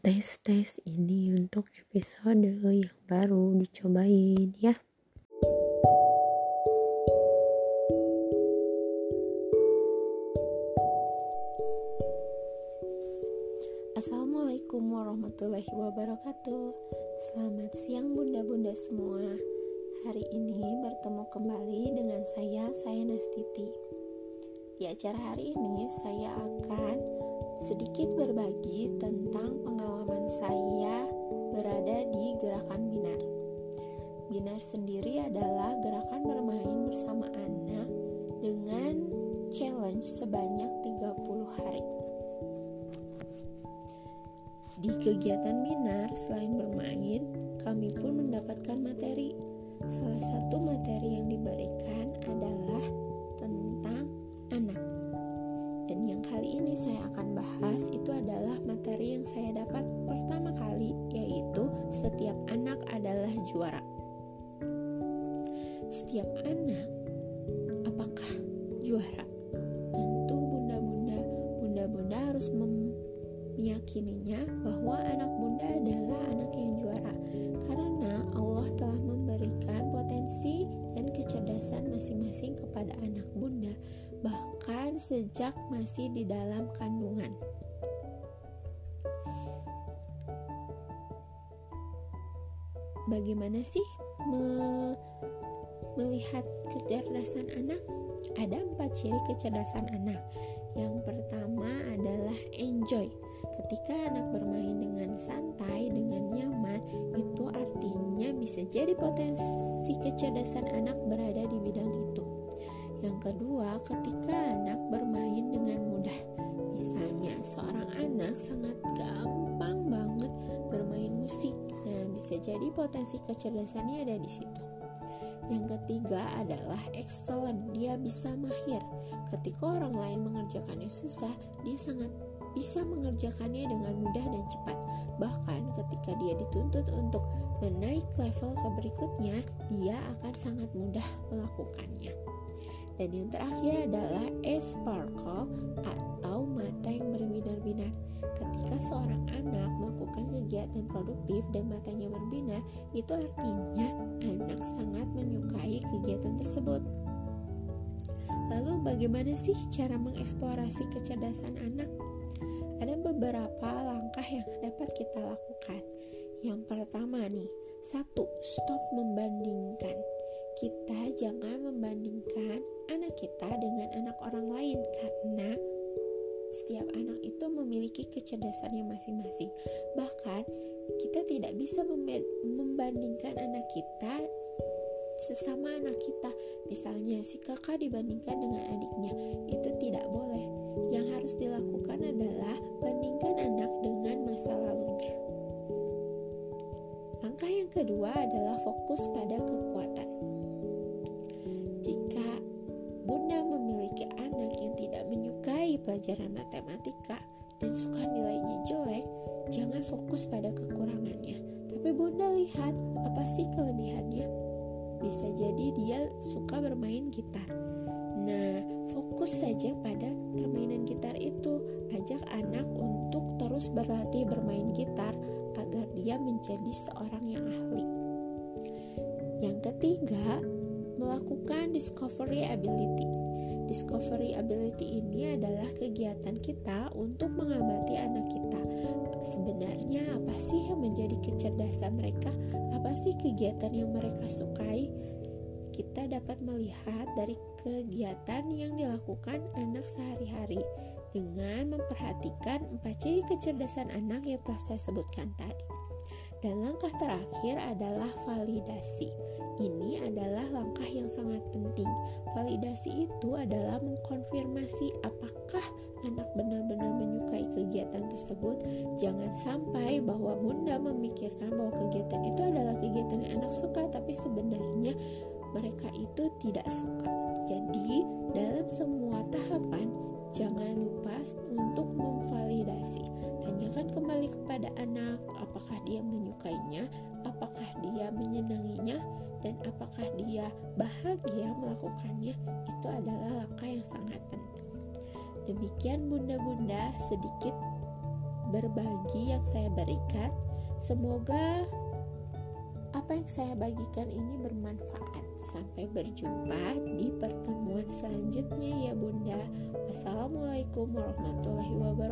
tes ini untuk episode yang baru dicobain ya. Assalamualaikum warahmatullahi wabarakatuh. Selamat siang bunda-bunda semua. Hari ini bertemu kembali dengan saya Nastiti. Di acara hari ini saya akan sedikit berbagi tentang pengalaman saya berada di gerakan BINAR. BINAR sendiri adalah gerakan bermain bersama anak dengan challenge sebanyak 30 hari. Di kegiatan BINAR, selain bermain, kami pun mendapatkan materi. Salah satu materi yang diberikan adalah tentang anak. Dan yang kali ini saya akan bahas itu adalah materi yang saya dapat pertama kali, yaitu setiap anak adalah juara. Setiap anak, apakah juara? Tentu bunda-bunda harus meyakininya bahwa anak bunda adalah anak yang juara, karena Allah telah memberikan potensi dan kecerdasan masing-masing kepada anak bunda, bahkan sejak masih di dalam kandungan. Bagaimana sih melihat kecerdasan anak? Ada 4 ciri kecerdasan anak. Yang pertama adalah enjoy. Ketika anak bermain dengan santai, dengan nyaman, itu artinya bisa jadi potensi kecerdasan anak berada di bidang itu. Yang kedua, ketika anak bermain dengan mudah. Misalnya, seorang anak sangat gampang banget bermain musik. Nah, bisa jadi potensi kecerdasannya ada di situ. Yang ketiga adalah excellent. Dia bisa mahir. Ketika orang lain mengerjakannya susah, dia sangat bisa mengerjakannya dengan mudah dan cepat. Bahkan ketika dia dituntut untuk menaik level ke berikutnya, dia akan sangat mudah melakukannya. Dan yang terakhir adalah sparkle atau mata yang berbinar-binar. Ketika seorang anak melakukan kegiatan produktif dan matanya berbinar, itu artinya anak sangat menyukai kegiatan tersebut. Lalu bagaimana sih cara mengeksplorasi kecerdasan anak? Ada beberapa langkah yang dapat kita lakukan. Yang pertama nih, 1. Stop membandingkan. Kita jangan membandingkan anak kita dengan anak orang lain, karena setiap anak itu memiliki kecerdasannya masing-masing. Bahkan kita tidak bisa membandingkan anak kita sesama anak kita. Misalnya si kakak dibandingkan dengan adiknya, itu tidak boleh. Yang harus dilakukan adalah bandingkan anak dengan masa lalunya. Langkah yang kedua adalah fokus pada kekuatan. Jika bunda memiliki anak yang tidak menyukai pelajaran matematika dan suka nilainya jelek, jangan fokus pada kekurangannya, tapi bunda lihat apa sih kelebihannya. Bisa jadi dia suka bermain gitar. Nah, fokus saja pada permainan gitar itu. Ajak anak untuk terus berlatih bermain gitar agar dia menjadi seorang yang ahli. Yang ketiga, melakukan discovery ability. Discovery ability ini adalah kegiatan kita untuk mengamati anak kita. Sebenarnya apa sih yang menjadi kecerdasan mereka? Apa sih kegiatan yang mereka sukai? Kita dapat melihat dari kegiatan yang dilakukan anak sehari-hari dengan memperhatikan 4 ciri kecerdasan anak yang telah saya sebutkan tadi. Dan langkah terakhir adalah validasi. Ini adalah langkah yang sangat penting. Validasi itu adalah mengkonfirmasi apakah anak benar-benar menyukai kegiatan tersebut. Jangan sampai bahwa bunda memikirkan bahwa kegiatan itu adalah kegiatan yang anak suka, tapi sebenarnya mereka itu tidak suka. Jadi, dalam semua tahapan, jangan lupa untuk memvalidasi. Tanyakan kembali kepada anak, apakah dia menyukainya, apakah dia menyenanginya, dan apakah dia bahagia melakukannya. Itu adalah langkah yang sangat penting. Demikian bunda-bunda sedikit berbagi yang saya berikan. Semoga apa yang saya bagikan ini bermanfaat. Sampai berjumpa di pertemuan selanjutnya ya Bunda. Wassalamualaikum warahmatullahi wabarakatuh.